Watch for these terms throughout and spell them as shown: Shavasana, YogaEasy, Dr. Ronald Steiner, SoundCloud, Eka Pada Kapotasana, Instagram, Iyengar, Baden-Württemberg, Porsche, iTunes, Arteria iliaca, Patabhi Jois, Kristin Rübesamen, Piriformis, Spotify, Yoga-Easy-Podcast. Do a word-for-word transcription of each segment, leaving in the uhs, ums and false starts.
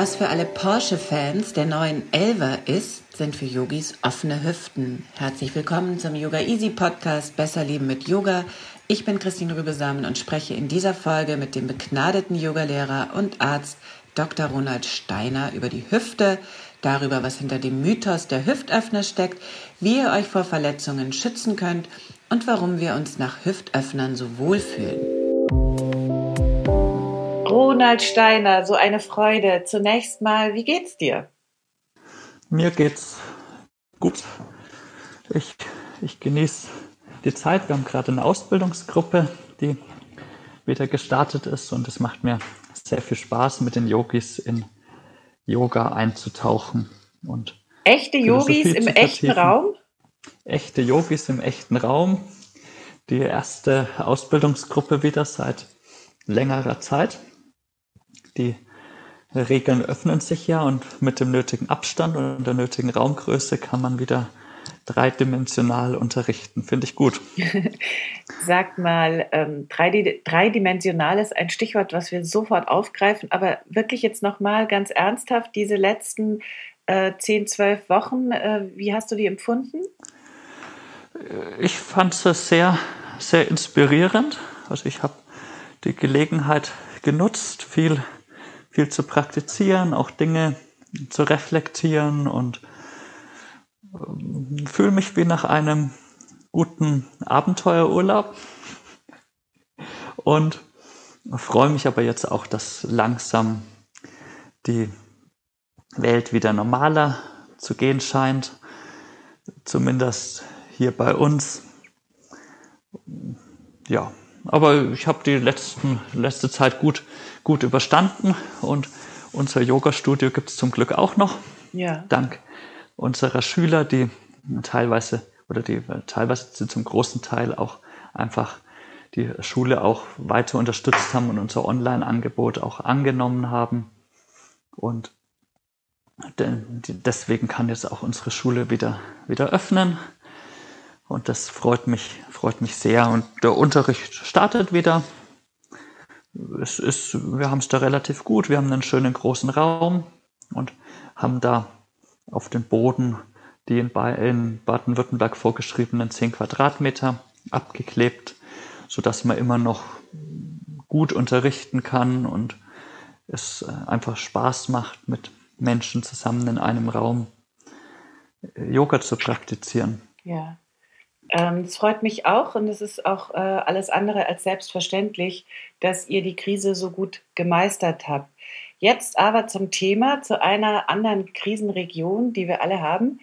Was für alle Porsche-Fans der neuen Elfer ist, sind für Yogis offene Hüften. Herzlich willkommen zum Yoga-Easy-Podcast Besser Leben mit Yoga. Ich bin Kristin Rübesamen und spreche in dieser Folge mit dem begnadeten Yogalehrer und Arzt Doktor Ronald Steiner über die Hüfte, darüber, was hinter dem Mythos der Hüftöffner steckt, wie ihr euch vor Verletzungen schützen könnt und warum wir uns nach Hüftöffnern so wohlfühlen. Ronald Steiner, so eine Freude. Zunächst mal, wie geht's dir? Mir geht's gut. Ich, ich genieße die Zeit. Wir haben gerade eine Ausbildungsgruppe, die wieder gestartet ist, und es macht mir sehr viel Spaß, mit den Yogis in Yoga einzutauchen. Und echte Yogis im echten Raum? Echte Yogis im echten Raum. Die erste Ausbildungsgruppe wieder seit längerer Zeit. Die Regeln öffnen sich ja, und mit dem nötigen Abstand und der nötigen Raumgröße kann man wieder dreidimensional unterrichten. Finde ich gut. Sag mal, ähm, dreidimensional ist ein Stichwort, was wir sofort aufgreifen, aber wirklich jetzt nochmal ganz ernsthaft, diese letzten äh, zehn, zwölf Wochen, äh, wie hast du die empfunden? Ich fand es sehr, sehr inspirierend. Also ich habe die Gelegenheit genutzt, viel viel zu praktizieren, auch Dinge zu reflektieren, und fühle mich wie nach einem guten Abenteuerurlaub und freue mich aber jetzt auch, dass langsam die Welt wieder normaler zu gehen scheint, zumindest hier bei uns. Ja, aber ich habe die letzten, letzte Zeit gut, gut überstanden, und unser Yoga-Studio gibt es zum Glück auch noch. Ja. Dank unserer Schüler, die teilweise oder die teilweise zum großen Teil auch einfach die Schule auch weiter unterstützt haben und unser Online-Angebot auch angenommen haben. Und deswegen kann jetzt auch unsere Schule wieder, wieder öffnen. Und das freut mich, freut mich sehr. Und der Unterricht startet wieder. Es ist, wir haben es da relativ gut. Wir haben einen schönen großen Raum und haben da auf dem Boden die in Baden-Württemberg vorgeschriebenen zehn Quadratmeter abgeklebt, sodass man immer noch gut unterrichten kann und es einfach Spaß macht, mit Menschen zusammen in einem Raum Yoga zu praktizieren. Ja. Es freut mich auch, und es ist auch äh, alles andere als selbstverständlich, dass ihr die Krise so gut gemeistert habt. Jetzt aber zum Thema, zu einer anderen Krisenregion, die wir alle haben,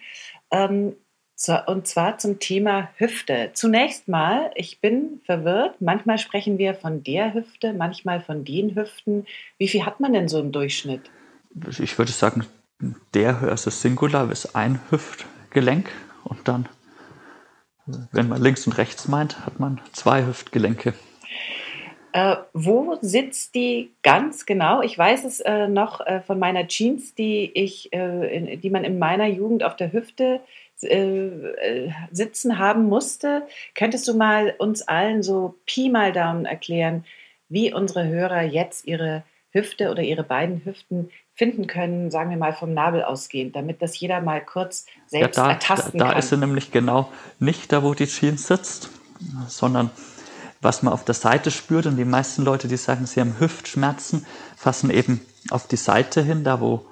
ähm, zu, und zwar zum Thema Hüfte. Zunächst mal, ich bin verwirrt, manchmal sprechen wir von der Hüfte, manchmal von den Hüften. Wie viel hat man denn so im Durchschnitt? Ich würde sagen, der, also Singular ist ein Hüftgelenk, und dann, wenn man links und rechts meint, hat man zwei Hüftgelenke. Äh, wo sitzt die ganz genau? Ich weiß es äh, noch äh, von meiner Jeans, die, ich, äh, in, die man in meiner Jugend auf der Hüfte äh, sitzen haben musste. Könntest du mal uns allen so Pi mal Daumen erklären, wie unsere Hörer jetzt ihre Hüfte oder ihre beiden Hüften finden können, sagen wir mal vom Nabel ausgehend, damit das jeder mal kurz selbst ja, da, ertasten da, da kann. Da ist sie nämlich genau nicht da, wo die Jeans sitzt, sondern was man auf der Seite spürt. Und die meisten Leute, die sagen, sie haben Hüftschmerzen, fassen eben auf die Seite hin, da wo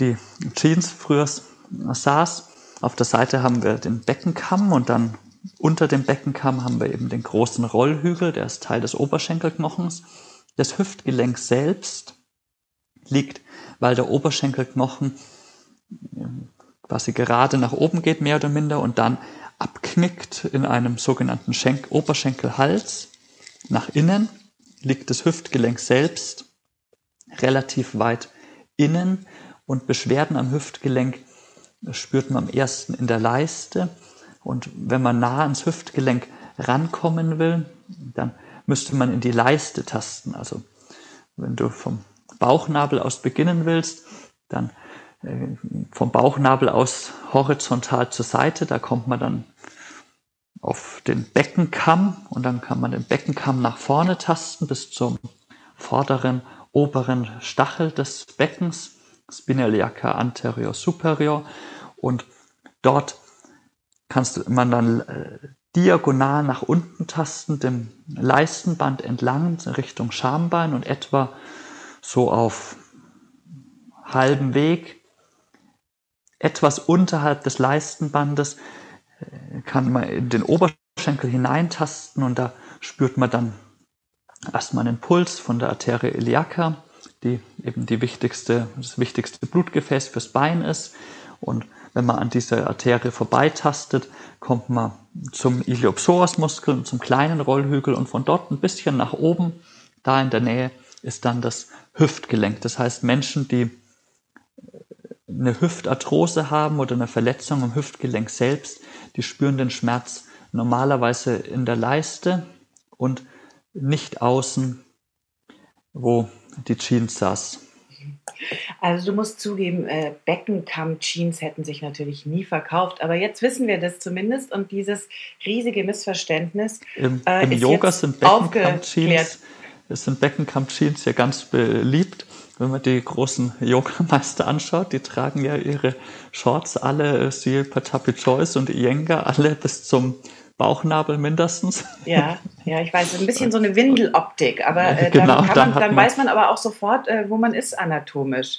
die Jeans früher saß. Auf der Seite haben wir den Beckenkamm, und dann unter dem Beckenkamm haben wir eben den großen Rollhügel, der ist Teil des Oberschenkelknochens. Das Hüftgelenk selbst liegt, weil der Oberschenkelknochen quasi gerade nach oben geht, mehr oder minder, und dann abknickt in einem sogenannten Schenk- Oberschenkelhals. Nach innen liegt das Hüftgelenk selbst relativ weit innen, und Beschwerden am Hüftgelenk spürt man am ersten in der Leiste. Und wenn man nah ans Hüftgelenk rankommen will, dann müsste man in die Leiste tasten. Also wenn du vom Bauchnabel aus beginnen willst, dann vom Bauchnabel aus horizontal zur Seite, da kommt man dann auf den Beckenkamm, und dann kann man den Beckenkamm nach vorne tasten bis zum vorderen, oberen Stachel des Beckens, Spinaliaca anterior superior, und dort kannst man dann diagonal nach unten tasten, dem Leistenband entlang Richtung Schambein, und etwa so auf halbem Weg, etwas unterhalb des Leistenbandes, kann man in den Oberschenkel hineintasten, und da spürt man dann erstmal einen Puls von der Arteria iliaca, die eben die wichtigste, das wichtigste Blutgefäß fürs Bein ist. Und wenn man an dieser Arterie vorbeitastet, kommt man zum Iliopsoasmuskel und zum kleinen Rollhügel, und von dort ein bisschen nach oben, da in der Nähe, ist dann das Hüftgelenk. Das heißt, Menschen, die eine Hüftarthrose haben oder eine Verletzung im Hüftgelenk selbst, die spüren den Schmerz normalerweise in der Leiste und nicht außen, wo die Jeans saß. Also du musst zugeben, äh, Beckenkamm-Jeans hätten sich natürlich nie verkauft, aber jetzt wissen wir das zumindest, und dieses riesige Missverständnis Im, äh, im ist Yoga jetzt sind Beckenkamm-Jeans, es sind Beckenkamm-Jeans ja ganz beliebt. Wenn man die großen Yogameister anschaut, die tragen ja ihre Shorts alle, sie, Patabhi Jois und Iyengar, alle bis zum Bauchnabel mindestens. Ja, ja, ich weiß, ein bisschen so eine Windeloptik, aber äh, genau, dann, kann dann, man, dann man, weiß man aber auch sofort, äh, wo man ist anatomisch.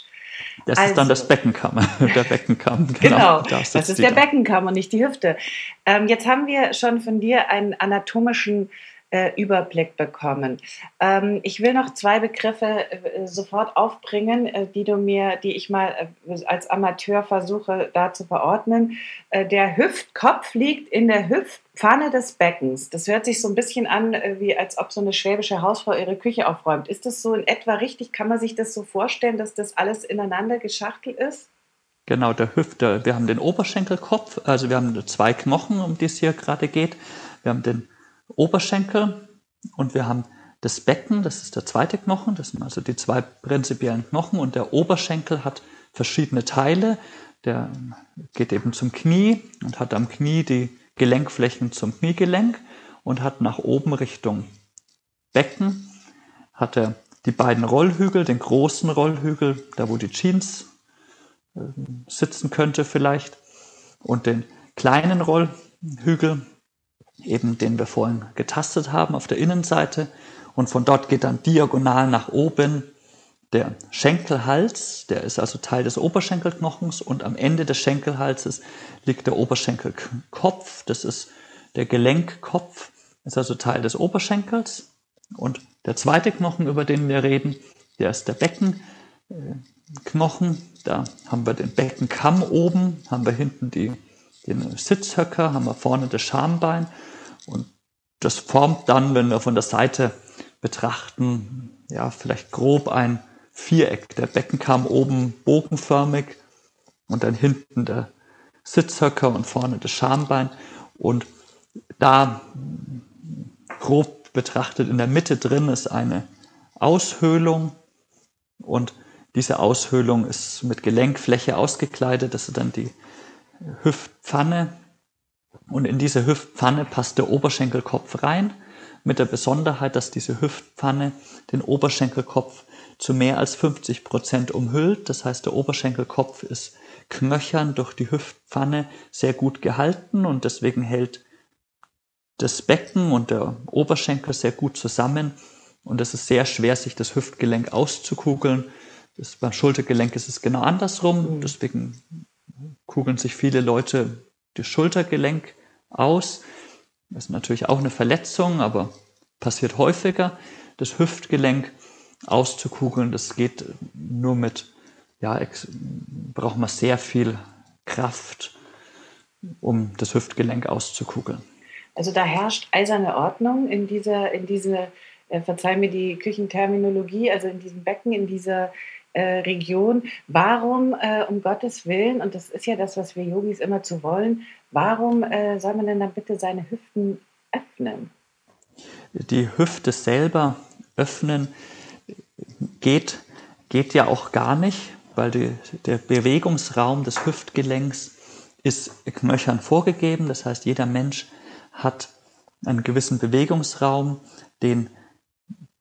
Das also, ist dann das Beckenkamm, der Beckenkamm. Genau, genau, das ist der da. Beckenkamm und nicht die Hüfte. Ähm, jetzt haben wir schon von dir einen anatomischen äh, Überblick bekommen. Ähm, ich will noch zwei Begriffe äh, sofort aufbringen, äh, die du mir, die ich mal äh, als Amateur versuche, da zu verordnen. Äh, der Hüftkopf liegt in der Hüft Pfanne des Beckens. Das hört sich so ein bisschen an, wie als ob so eine schwäbische Hausfrau ihre Küche aufräumt. Ist das so in etwa richtig? Kann man sich das so vorstellen, dass das alles ineinander geschachtelt ist? Genau, der Hüfte. Wir haben den Oberschenkelkopf, also wir haben zwei Knochen, um die es hier gerade geht. Wir haben den Oberschenkel und wir haben das Becken, das ist der zweite Knochen. Das sind also die zwei prinzipiellen Knochen, und der Oberschenkel hat verschiedene Teile. Der geht eben zum Knie und hat am Knie die Gelenkflächen zum Kniegelenk, und hat nach oben Richtung Becken, hat er die beiden Rollhügel, den großen Rollhügel, da wo die Jeans äh, sitzen könnte vielleicht, und den kleinen Rollhügel, eben den wir vorhin getastet haben, auf der Innenseite, und von dort geht dann diagonal nach oben der Schenkelhals, der ist also Teil des Oberschenkelknochens, und am Ende des Schenkelhalses liegt der Oberschenkelkopf, das ist der Gelenkkopf, ist also Teil des Oberschenkels, und der zweite Knochen, über den wir reden, der ist der Beckenknochen, da haben wir den Beckenkamm oben, haben wir hinten die, den Sitzhöcker, haben wir vorne das Schambein, und das formt dann, wenn wir von der Seite betrachten, ja, vielleicht grob ein Viereck. Der Beckenkamm oben bogenförmig und dann hinten der Sitzhöcker und vorne das Schambein. Und da grob betrachtet in der Mitte drin ist eine Aushöhlung, und diese Aushöhlung ist mit Gelenkfläche ausgekleidet. Das ist dann die Hüftpfanne, und in diese Hüftpfanne passt der Oberschenkelkopf rein, mit der Besonderheit, dass diese Hüftpfanne den Oberschenkelkopf zu mehr als fünfzig Prozent umhüllt. Das heißt, der Oberschenkelkopf ist knöchern durch die Hüftpfanne sehr gut gehalten, und deswegen hält das Becken und der Oberschenkel sehr gut zusammen, und es ist sehr schwer, sich das Hüftgelenk auszukugeln. Das, beim Schultergelenk ist es genau andersrum, deswegen kugeln sich viele Leute das Schultergelenk aus. Das ist natürlich auch eine Verletzung, aber passiert häufiger. Das Hüftgelenk auszukugeln, das geht nur mit, ja, ex- braucht man sehr viel Kraft, um das Hüftgelenk auszukugeln. Also da herrscht eiserne Ordnung in dieser, in diese, äh, verzeih mir die Küchenterminologie, also in diesem Becken, in dieser äh, Region. Warum, äh, um Gottes Willen, und das ist ja das, was wir Yogis immer zu wollen, warum äh, soll man denn dann bitte seine Hüften öffnen? Die Hüfte selber öffnen geht, geht ja auch gar nicht, weil die, der Bewegungsraum des Hüftgelenks ist knöchern vorgegeben. Das heißt, jeder Mensch hat einen gewissen Bewegungsraum, den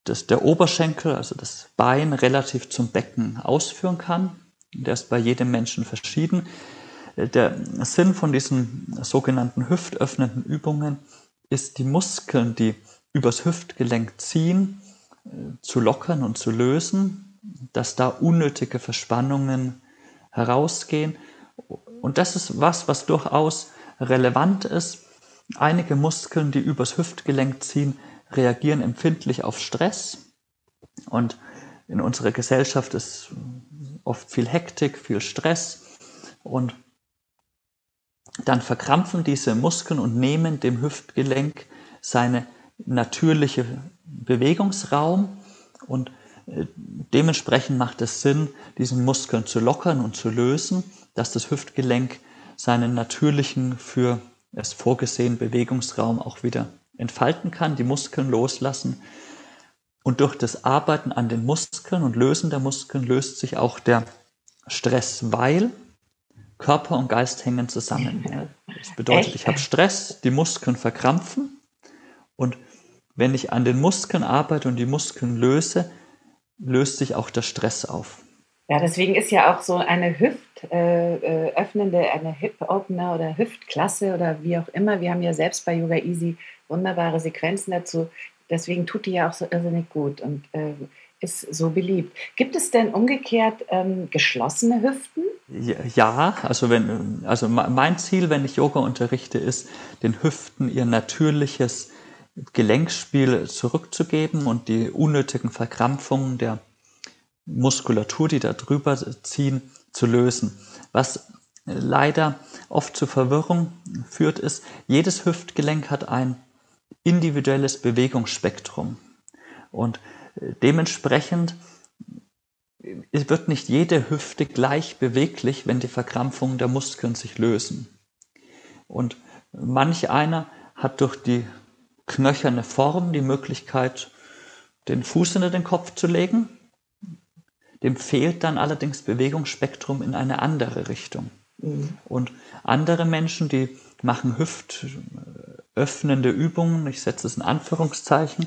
das, der Oberschenkel, also das Bein, relativ zum Becken ausführen kann. Der ist bei jedem Menschen verschieden. Der Sinn von diesen sogenannten hüftöffnenden Übungen ist, die Muskeln, die übers Hüftgelenk ziehen, zu lockern und zu lösen, dass da unnötige Verspannungen herausgehen. Und das ist was, was durchaus relevant ist. Einige Muskeln, die übers Hüftgelenk ziehen, reagieren empfindlich auf Stress. Und in unserer Gesellschaft ist oft viel Hektik, viel Stress. Und dann verkrampfen diese Muskeln und nehmen dem Hüftgelenk seine natürliche Bewegungsraum, und dementsprechend macht es Sinn, diesen Muskeln zu lockern und zu lösen, dass das Hüftgelenk seinen natürlichen, für es vorgesehenen Bewegungsraum auch wieder entfalten kann, die Muskeln loslassen. Und durch das Arbeiten an den Muskeln und Lösen der Muskeln löst sich auch der Stress, weil Körper und Geist hängen zusammen. Das bedeutet, Echt? Ich habe Stress, die Muskeln verkrampfen, und wenn ich an den Muskeln arbeite und die Muskeln löse, löst sich auch der Stress auf. Ja, deswegen ist ja auch so eine hüftöffnende, äh, eine Hip-Opener oder Hüftklasse oder wie auch immer. Wir haben ja selbst bei Yoga-Easy wunderbare Sequenzen dazu. Deswegen tut die ja auch so irrsinnig gut und äh, ist so beliebt. Gibt es denn umgekehrt ähm, geschlossene Hüften? Ja, also, wenn, also mein Ziel, wenn ich Yoga unterrichte, ist, den Hüften ihr natürliches Gelenkspiel zurückzugeben und die unnötigen Verkrampfungen der Muskulatur, die da drüber ziehen, zu lösen. Was leider oft zu Verwirrung führt, ist, jedes Hüftgelenk hat ein individuelles Bewegungsspektrum. Und dementsprechend wird nicht jede Hüfte gleich beweglich, wenn die Verkrampfungen der Muskeln sich lösen. Und manch einer hat durch die knöcherne Form die Möglichkeit, den Fuß hinter den Kopf zu legen. Dem fehlt dann allerdings Bewegungsspektrum in eine andere Richtung. Mhm. Und andere Menschen, die machen hüftöffnende Übungen, ich setze es in Anführungszeichen,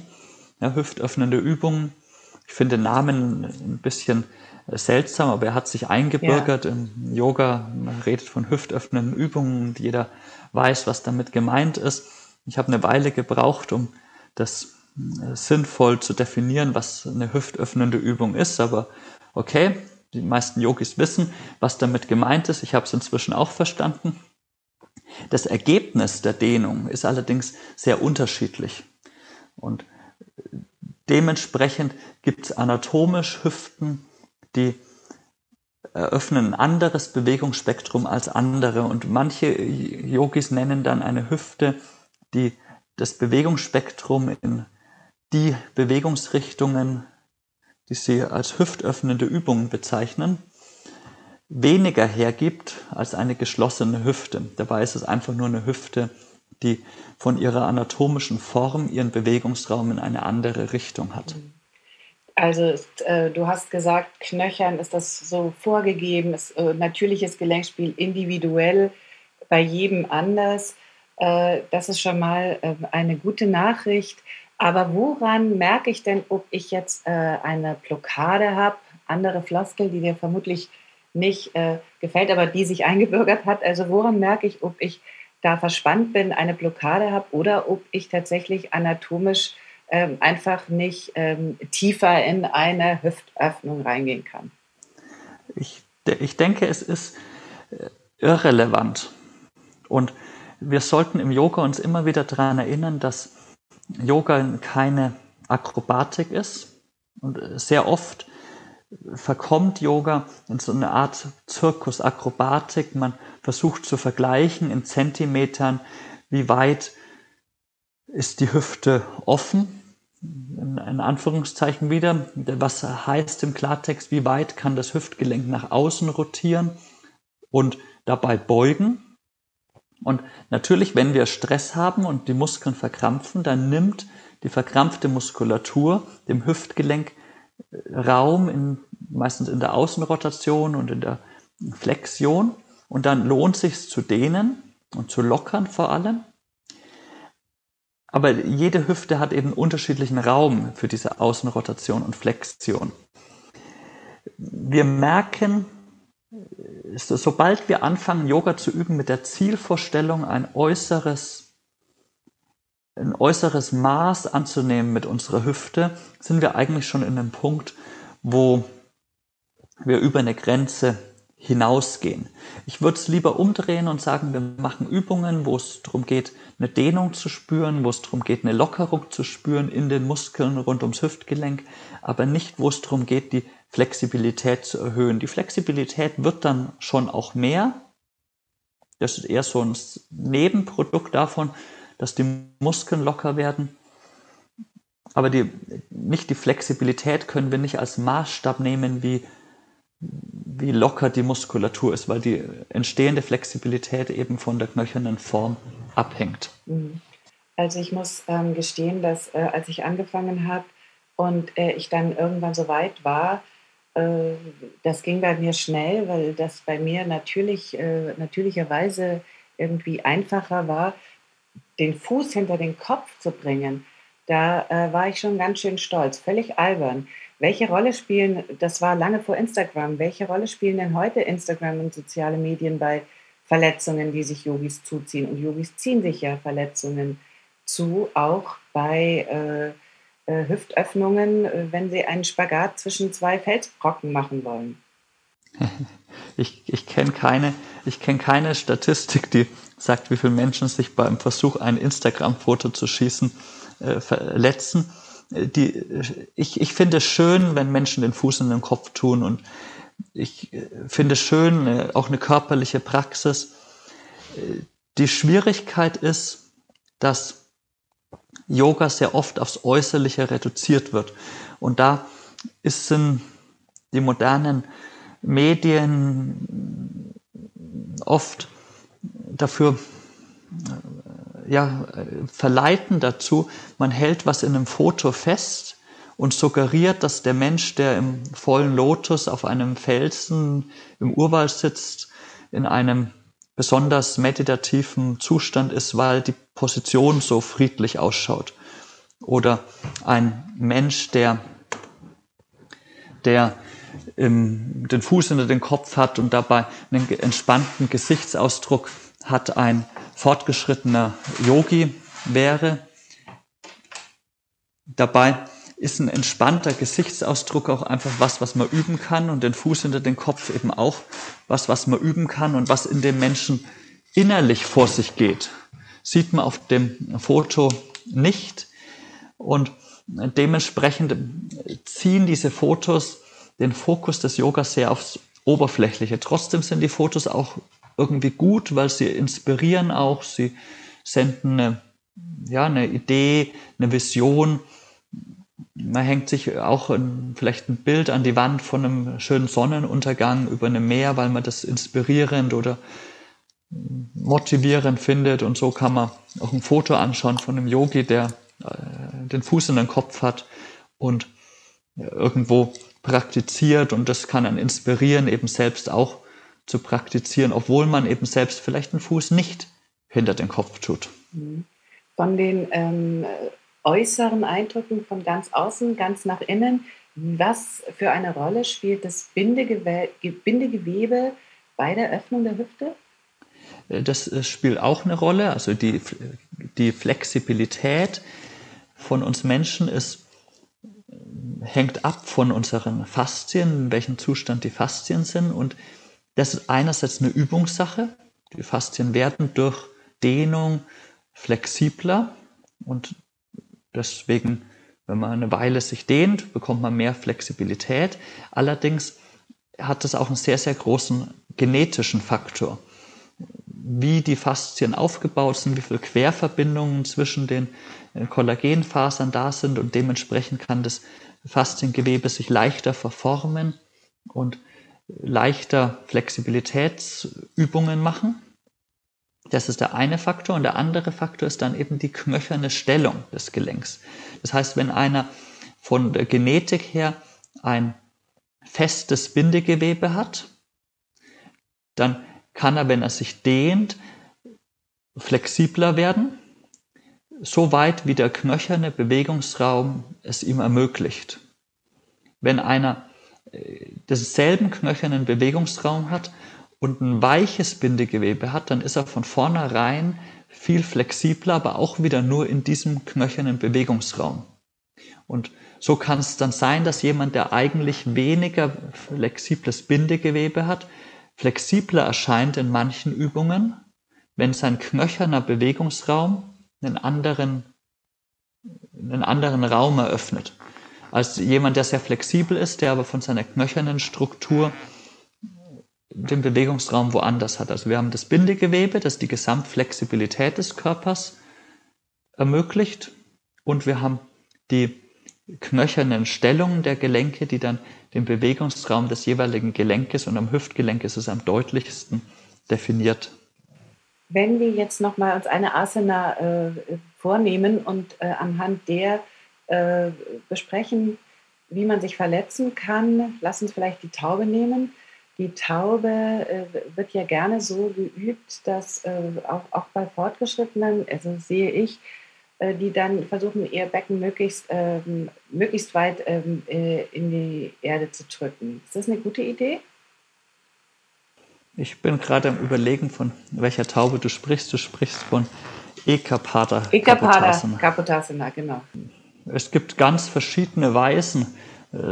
ja, hüftöffnende Übungen. Ich finde den Namen ein bisschen seltsam, aber er hat sich eingebürgert. Ja. Im Yoga, man redet von hüftöffnenden Übungen und jeder weiß, was damit gemeint ist. Ich habe eine Weile gebraucht, um das sinnvoll zu definieren, was eine hüftöffnende Übung ist. Aber okay, die meisten Yogis wissen, was damit gemeint ist. Ich habe es inzwischen auch verstanden. Das Ergebnis der Dehnung ist allerdings sehr unterschiedlich. Und dementsprechend gibt es anatomisch Hüften, die eröffnen ein anderes Bewegungsspektrum als andere. Und manche Yogis nennen dann eine Hüfte, die das Bewegungsspektrum in die Bewegungsrichtungen, die sie als hüftöffnende Übungen bezeichnen, weniger hergibt als eine geschlossene Hüfte. Dabei ist es einfach nur eine Hüfte, die von ihrer anatomischen Form ihren Bewegungsraum in eine andere Richtung hat. Also äh, du hast gesagt, knöchern ist das so vorgegeben, ist äh, natürliches Gelenkspiel, individuell, bei jedem anders. Das ist schon mal eine gute Nachricht. Aber woran merke ich denn, ob ich jetzt eine Blockade habe, andere Floskel, die dir vermutlich nicht gefällt, aber die sich eingebürgert hat? Also woran merke ich, ob ich da verspannt bin, eine Blockade habe oder ob ich tatsächlich anatomisch einfach nicht tiefer in eine Hüftöffnung reingehen kann? Ich, ich denke, es ist irrelevant. Und wir sollten im Yoga uns immer wieder daran erinnern, dass Yoga keine Akrobatik ist. Und sehr oft verkommt Yoga in so eine Art Zirkusakrobatik. Man versucht zu vergleichen in Zentimetern, wie weit ist die Hüfte offen, in, in Anführungszeichen wieder. Was heißt im Klartext, wie weit kann das Hüftgelenk nach außen rotieren und dabei beugen. Und natürlich, wenn wir Stress haben und die Muskeln verkrampfen, dann nimmt die verkrampfte Muskulatur dem Hüftgelenk Raum, in, meistens in der Außenrotation und in der Flexion. Und dann lohnt es sich zu dehnen und zu lockern vor allem. Aber jede Hüfte hat eben unterschiedlichen Raum für diese Außenrotation und Flexion. Wir merken, sobald wir anfangen, Yoga zu üben mit der Zielvorstellung, ein äußeres, ein äußeres Maß anzunehmen mit unserer Hüfte, sind wir eigentlich schon in einem Punkt, wo wir über eine Grenze hinausgehen. Ich würde es lieber umdrehen und sagen, wir machen Übungen, wo es darum geht, eine Dehnung zu spüren, wo es darum geht, eine Lockerung zu spüren in den Muskeln rund ums Hüftgelenk, aber nicht, wo es darum geht, die Flexibilität zu erhöhen. Die Flexibilität wird dann schon auch mehr. Das ist eher so ein Nebenprodukt davon, dass die Muskeln locker werden. Aber die, nicht die Flexibilität können wir nicht als Maßstab nehmen, wie wie locker die Muskulatur ist, weil die entstehende Flexibilität eben von der knöchernen Form abhängt. Also ich muss ähm, gestehen, dass äh, als ich angefangen habe und äh, ich dann irgendwann so weit war, äh, das ging bei mir schnell, weil das bei mir natürlich äh, natürlicherweise irgendwie einfacher war, den Fuß hinter den Kopf zu bringen. Da äh, war ich schon ganz schön stolz, völlig albern. Welche Rolle spielen, das war lange vor Instagram, welche Rolle spielen denn heute Instagram und soziale Medien bei Verletzungen, die sich Yogis zuziehen? Und Yogis ziehen sich ja Verletzungen zu, auch bei äh, Hüftöffnungen, wenn sie einen Spagat zwischen zwei Felsbrocken machen wollen. Ich, ich kenne keine, ich kenne keine Statistik, die sagt, wie viele Menschen sich beim Versuch, ein Instagram-Foto zu schießen, äh, verletzen. Die, ich, ich finde es schön, wenn Menschen den Fuß in den Kopf tun, und ich finde es schön, auch eine körperliche Praxis. Die Schwierigkeit ist, dass Yoga sehr oft aufs Äußerliche reduziert wird. Und da sind die modernen Medien oft dafür ja, verleiten dazu, man hält was in einem Foto fest und suggeriert, dass der Mensch, der im vollen Lotus auf einem Felsen im Urwald sitzt, in einem besonders meditativen Zustand ist, weil die Position so friedlich ausschaut. Oder ein Mensch, der, der im, den Fuß hinter den Kopf hat und dabei einen entspannten Gesichtsausdruck hat, ein fortgeschrittener Yogi wäre. Dabei ist ein entspannter Gesichtsausdruck auch einfach was, was man üben kann, und den Fuß hinter den Kopf eben auch was, was man üben kann, und was in dem Menschen innerlich vor sich geht, sieht man auf dem Foto nicht, und dementsprechend ziehen diese Fotos den Fokus des Yogas sehr aufs Oberflächliche. Trotzdem sind die Fotos auch irgendwie gut, weil sie inspirieren auch, sie senden eine, ja, eine Idee, eine Vision. Man hängt sich auch ein, vielleicht ein Bild an die Wand von einem schönen Sonnenuntergang über einem Meer, weil man das inspirierend oder motivierend findet, und so kann man auch ein Foto anschauen von einem Yogi, der äh, den Fuß in den Kopf hat und irgendwo praktiziert, und das kann einen inspirieren, eben selbst auch zu praktizieren, obwohl man eben selbst vielleicht den Fuß nicht hinter den Kopf tut. Von den ähm, äußeren Eindrücken von ganz außen, ganz nach innen, was für eine Rolle spielt das Bindegewe- Bindegewebe bei der Öffnung der Hüfte? Das spielt auch eine Rolle. Also die, die Flexibilität von uns Menschen ist hängt ab von unseren Faszien, in welchem Zustand die Faszien sind, und das ist einerseits eine Übungssache. Die Faszien werden durch Dehnung flexibler und deswegen Wenn man eine Weile sich dehnt, bekommt man mehr Flexibilität. Allerdings hat das auch einen sehr, sehr großen genetischen Faktor. Wie die Faszien aufgebaut sind, wie viele Querverbindungen zwischen den Kollagenfasern da sind, und dementsprechend kann das Fasziengewebe sich leichter verformen und leichter Flexibilitätsübungen machen. Das ist der eine Faktor. Und der andere Faktor ist dann eben die knöcherne Stellung des Gelenks. Das heißt, wenn einer von der Genetik her ein festes Bindegewebe hat, dann kann er, wenn er sich dehnt, flexibler werden, soweit wie der knöcherne Bewegungsraum es ihm ermöglicht. Wenn einer denselben knöchernen Bewegungsraum hat und ein weiches Bindegewebe hat, dann ist er von vornherein viel flexibler, aber auch wieder nur in diesem knöchernen Bewegungsraum. Und so kann es dann sein, dass jemand, der eigentlich weniger flexibles Bindegewebe hat, flexibler erscheint in manchen Übungen, wenn sein knöcherner Bewegungsraum einen anderen, einen anderen Raum eröffnet, als jemand, der sehr flexibel ist, der aber von seiner knöchernen Struktur den Bewegungsraum woanders hat. Also wir haben das Bindegewebe, das die Gesamtflexibilität des Körpers ermöglicht, und wir haben die knöchernen Stellungen der Gelenke, die dann den Bewegungsraum des jeweiligen Gelenkes, und am Hüftgelenk ist es am deutlichsten, definiert. Wenn wir jetzt nochmal uns eine Asana äh, vornehmen und äh, anhand der äh, besprechen, wie man sich verletzen kann, lass uns vielleicht die Taube nehmen. Die Taube äh, wird ja gerne so geübt, dass äh, auch, auch bei Fortgeschrittenen, also sehe ich, die dann versuchen, ihr Becken möglichst, ähm, möglichst weit ähm, äh, in die Erde zu drücken. Ist das eine gute Idee? Ich bin gerade am Überlegen, von welcher Taube du sprichst. Du sprichst von Eka Pada Kapotasana. Kapotasana, genau. Es gibt ganz verschiedene Weisen,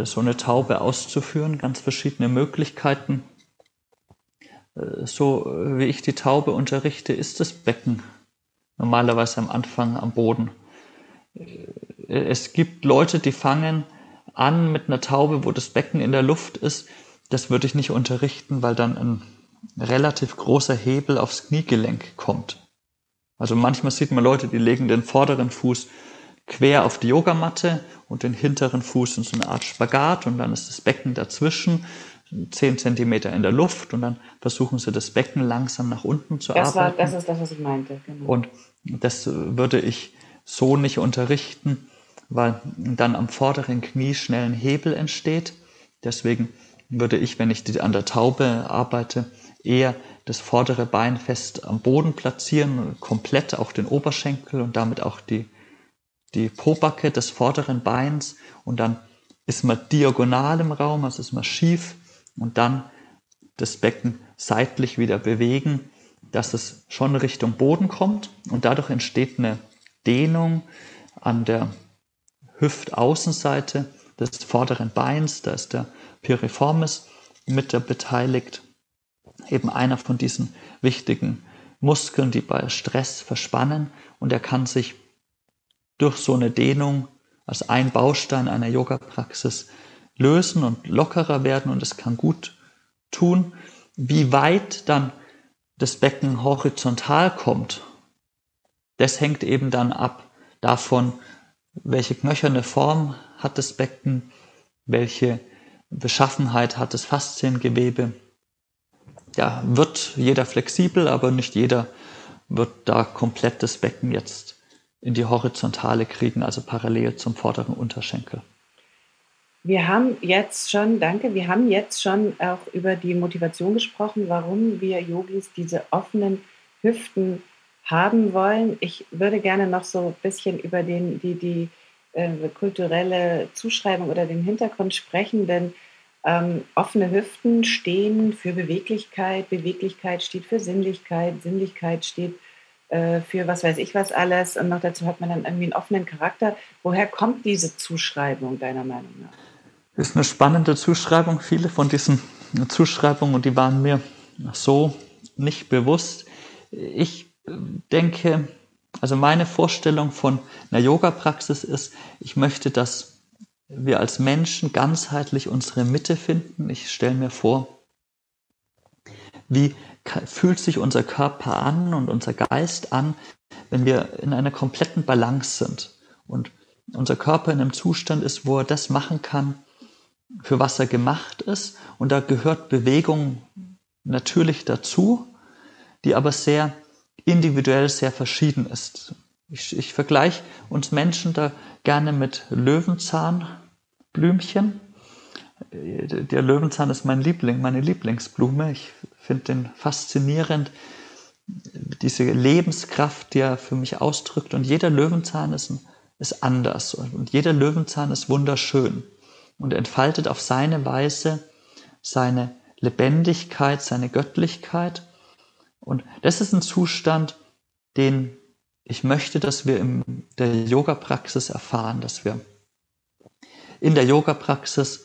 so eine Taube auszuführen, ganz verschiedene Möglichkeiten. So wie ich die Taube unterrichte, ist das Becken normalerweise am Anfang am Boden. Es gibt Leute, die fangen an mit einer Taube, wo das Becken in der Luft ist. Das würde ich nicht unterrichten, weil dann ein relativ großer Hebel aufs Kniegelenk kommt. Also manchmal sieht man Leute, die legen den vorderen Fuß quer auf die Yogamatte und den hinteren Fuß in so eine Art Spagat, und dann ist das Becken dazwischen, zehn Zentimeter in der Luft, und dann versuchen sie, das Becken langsam nach unten zu das arbeiten. War, das ist das, was ich meinte. Genau. Und das würde ich so nicht unterrichten, weil dann am vorderen Knie schnell ein Hebel entsteht. Deswegen würde ich, wenn ich an der Taube arbeite, eher das vordere Bein fest am Boden platzieren, komplett auch den Oberschenkel und damit auch die, die Pobacke des vorderen Beins. Und dann ist man diagonal im Raum, also ist man schief. Und dann das Becken seitlich wieder bewegen, dass es schon Richtung Boden kommt. Und dadurch entsteht eine Dehnung an der Hüftaußenseite des vorderen Beins. Da ist der Piriformis mit beteiligt. Eben einer von diesen wichtigen Muskeln, die bei Stress verspannen. Und er kann sich durch so eine Dehnung als ein Baustein einer Yoga-Praxis lösen und lockerer werden, und es kann gut tun. Wie weit dann das Becken horizontal kommt, das hängt eben dann ab davon, welche knöcherne Form hat das Becken, welche Beschaffenheit hat das Fasziengewebe. Da wird jeder flexibel, aber nicht jeder wird da komplett das Becken jetzt in die Horizontale kriegen, also parallel zum vorderen Unterschenkel. Wir haben jetzt schon, danke, wir haben jetzt schon auch über die Motivation gesprochen, warum wir Yogis diese offenen Hüften haben wollen. Ich würde gerne noch so ein bisschen über den, die, die äh, kulturelle Zuschreibung oder den Hintergrund sprechen, denn ähm, offene Hüften stehen für Beweglichkeit, Beweglichkeit steht für Sinnlichkeit, Sinnlichkeit steht äh, für was weiß ich was alles, und noch dazu hat man dann irgendwie einen offenen Charakter. Woher kommt diese Zuschreibung deiner Meinung nach? Das ist eine spannende Zuschreibung. Viele von diesen Zuschreibungen, und die waren mir so nicht bewusst. Ich denke, Also meine Vorstellung von einer Yoga-Praxis ist, ich möchte, dass wir als Menschen ganzheitlich unsere Mitte finden. Ich stelle mir vor, wie fühlt sich unser Körper an und unser Geist an, wenn wir in einer kompletten Balance sind und unser Körper in einem Zustand ist, wo er das machen kann, für was er gemacht ist. Und da gehört Bewegung natürlich dazu, die aber sehr individuell sehr verschieden ist. Ich, ich vergleiche uns Menschen da gerne mit Löwenzahnblümchen. Der Löwenzahn ist mein Liebling, meine Lieblingsblume. Ich finde den faszinierend, diese Lebenskraft, die er für mich ausdrückt. Und jeder Löwenzahn ist, ist anders. Und jeder Löwenzahn ist wunderschön und entfaltet auf seine Weise seine Lebendigkeit, seine Göttlichkeit. Und das ist ein Zustand, den ich möchte, dass wir in der Yoga-Praxis erfahren, dass wir in der Yoga-Praxis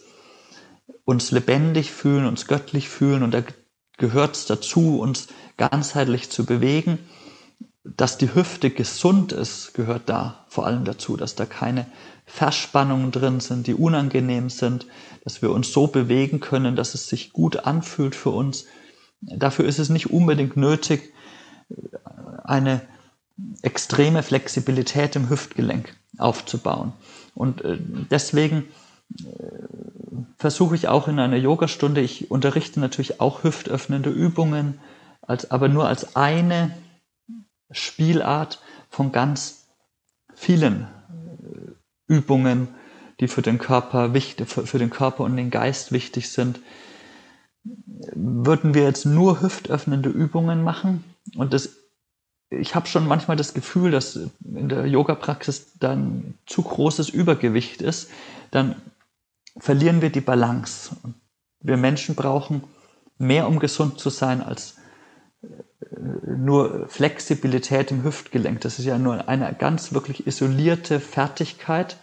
uns lebendig fühlen, uns göttlich fühlen. Und da gehört es dazu, uns ganzheitlich zu bewegen. Dass die Hüfte gesund ist, gehört da vor allem dazu, dass da keine Verspannungen drin sind, die unangenehm sind, dass wir uns so bewegen können, dass es sich gut anfühlt für uns. Dafür ist es nicht unbedingt nötig, eine extreme Flexibilität im Hüftgelenk aufzubauen. Und deswegen versuche ich auch in einer Yogastunde, ich unterrichte natürlich auch hüftöffnende Übungen, als, aber nur als eine Spielart von ganz vielen Übungen, die für den Körper wichtig, für den Körper und den Geist wichtig sind. Würden wir jetzt nur hüftöffnende Übungen machen und das, ich habe schon manchmal das Gefühl, dass in der Yoga-Praxis dann zu großes Übergewicht ist, dann verlieren wir die Balance. Und wir Menschen brauchen mehr, um gesund zu sein, als nur Flexibilität im Hüftgelenk. Das ist ja nur eine ganz wirklich isolierte Fertigkeit,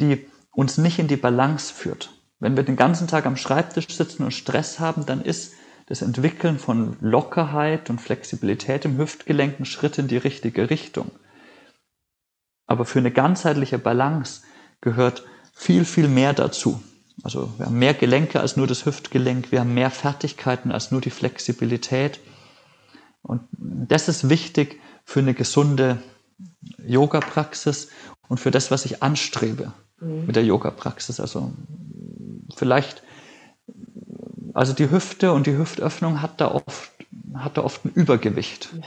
die uns nicht in die Balance führt. Wenn wir den ganzen Tag am Schreibtisch sitzen und Stress haben, dann ist das Entwickeln von Lockerheit und Flexibilität im Hüftgelenk ein Schritt in die richtige Richtung. Aber für eine ganzheitliche Balance gehört viel, viel mehr dazu. Also wir haben mehr Gelenke als nur das Hüftgelenk, wir haben mehr Fertigkeiten als nur die Flexibilität. Und das ist wichtig für eine gesunde Yoga-Praxis und für das, was ich anstrebe mhm. mit der Yoga-Praxis. Also vielleicht, also die Hüfte und die Hüftöffnung hat da oft, hat da oft ein Übergewicht. Ja.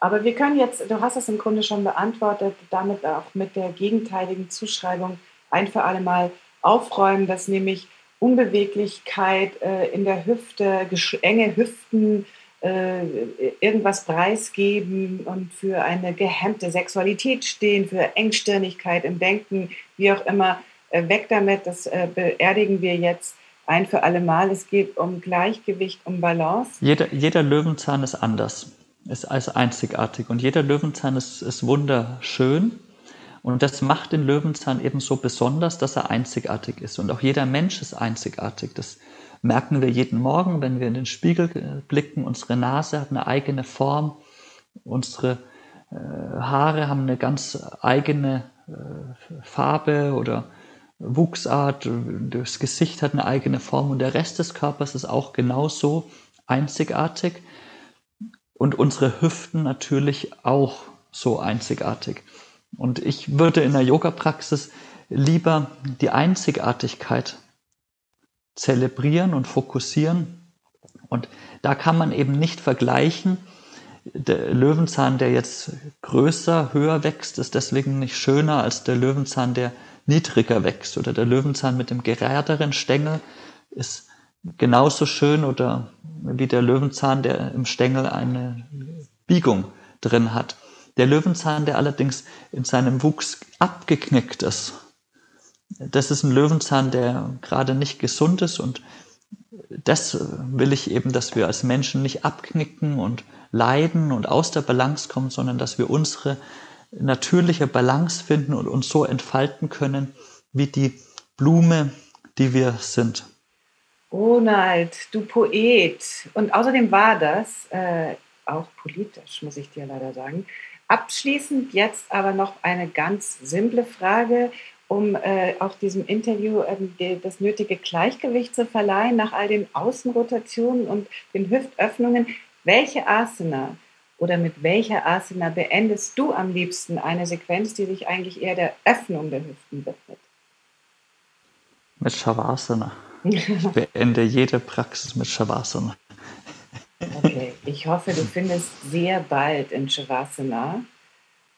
Aber wir können jetzt, du hast das im Grunde schon beantwortet, damit auch mit der gegenteiligen Zuschreibung ein für alle Mal aufräumen, dass nämlich Unbeweglichkeit äh, in der Hüfte, gesch- enge Hüften, äh, irgendwas preisgeben und für eine gehemmte Sexualität stehen, für Engstirnigkeit im Denken, wie auch immer, äh, weg damit, das äh, beerdigen wir jetzt ein für alle Mal. Es geht um Gleichgewicht, um Balance. Jeder, jeder Löwenzahn ist anders, ist also einzigartig und jeder Löwenzahn ist, ist wunderschön. Und das macht den Löwenzahn eben so besonders, dass er einzigartig ist. Und auch jeder Mensch ist einzigartig. Das merken wir jeden Morgen, wenn wir in den Spiegel blicken. Unsere Nase hat eine eigene Form. Unsere äh, Haare haben eine ganz eigene äh, Farbe oder Wuchsart. Das Gesicht hat eine eigene Form. Und der Rest des Körpers ist auch genauso einzigartig. Und unsere Hüften natürlich auch so einzigartig. Und ich würde in der Yoga-Praxis lieber die Einzigartigkeit zelebrieren und fokussieren. Und da kann man eben nicht vergleichen, der Löwenzahn, der jetzt größer, höher wächst, ist deswegen nicht schöner als der Löwenzahn, der niedriger wächst. Oder der Löwenzahn mit dem geraderen Stängel ist genauso schön oder wie der Löwenzahn, der im Stängel eine Biegung drin hat. Der Löwenzahn, der allerdings in seinem Wuchs abgeknickt ist, das ist ein Löwenzahn, der gerade nicht gesund ist. Und das will ich eben, dass wir als Menschen nicht abknicken und leiden und aus der Balance kommen, sondern dass wir unsere natürliche Balance finden und uns so entfalten können, wie die Blume, die wir sind. Ronald, du Poet. Und außerdem war das... Äh auch politisch, muss ich dir leider sagen. Abschließend jetzt aber noch eine ganz simple Frage, um äh, auch diesem Interview äh, das nötige Gleichgewicht zu verleihen, nach all den Außenrotationen und den Hüftöffnungen. Welche Asana oder mit welcher Asana beendest du am liebsten eine Sequenz, die sich eigentlich eher der Öffnung der Hüften widmet? Mit Shavasana. Ich beende jede Praxis mit Shavasana. Okay, ich hoffe, du findest sehr bald in Shavasana.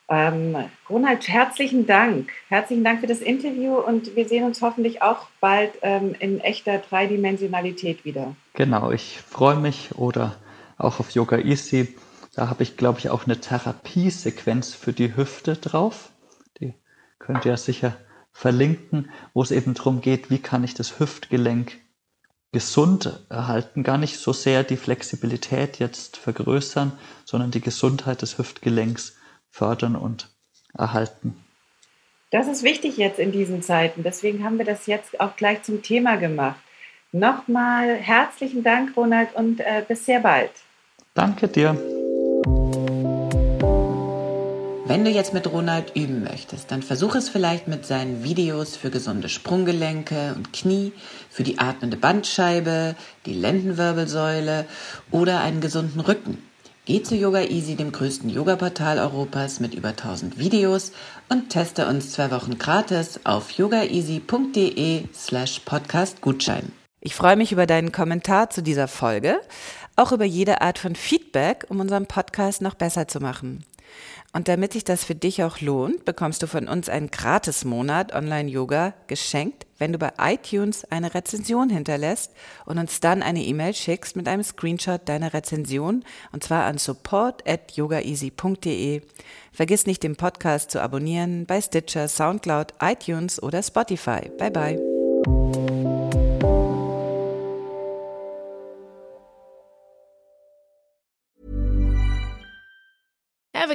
Ähm, Ronald, herzlichen Dank. Herzlichen Dank für das Interview und wir sehen uns hoffentlich auch bald ähm, in echter Dreidimensionalität wieder. Genau, ich freue mich oder auch auf Yoga-Easy. Da habe ich, glaube ich, auch eine Therapiesequenz für die Hüfte drauf. Die könnt ihr sicher verlinken, wo es eben darum geht, wie kann ich das Hüftgelenk gesund erhalten, gar nicht so sehr die Flexibilität jetzt vergrößern, sondern die Gesundheit des Hüftgelenks fördern und erhalten. Das ist wichtig jetzt in diesen Zeiten, deswegen haben wir das jetzt auch gleich zum Thema gemacht. Nochmal herzlichen Dank, Ronald, und äh, bis sehr bald. Danke dir. Wenn du jetzt mit Ronald üben möchtest, dann versuch es vielleicht mit seinen Videos für gesunde Sprunggelenke und Knie, für die atmende Bandscheibe, die Lendenwirbelsäule oder einen gesunden Rücken. Geh zu YogaEasy, dem größten Yoga-Portal Europas mit über tausend Videos und teste uns zwei Wochen gratis auf yogaeasy.de slash podcast Gutschein. Ich freue mich über deinen Kommentar zu dieser Folge, auch über jede Art von Feedback, um unseren Podcast noch besser zu machen. Und damit sich das für dich auch lohnt, bekommst du von uns einen Gratis-Monat Online-Yoga geschenkt, wenn du bei iTunes eine Rezension hinterlässt und uns dann eine E-Mail schickst mit einem Screenshot deiner Rezension, und zwar an support at yogaeasy punkt de. Vergiss nicht, den Podcast zu abonnieren bei Stitcher, Soundcloud, iTunes oder Spotify. Bye bye. Ever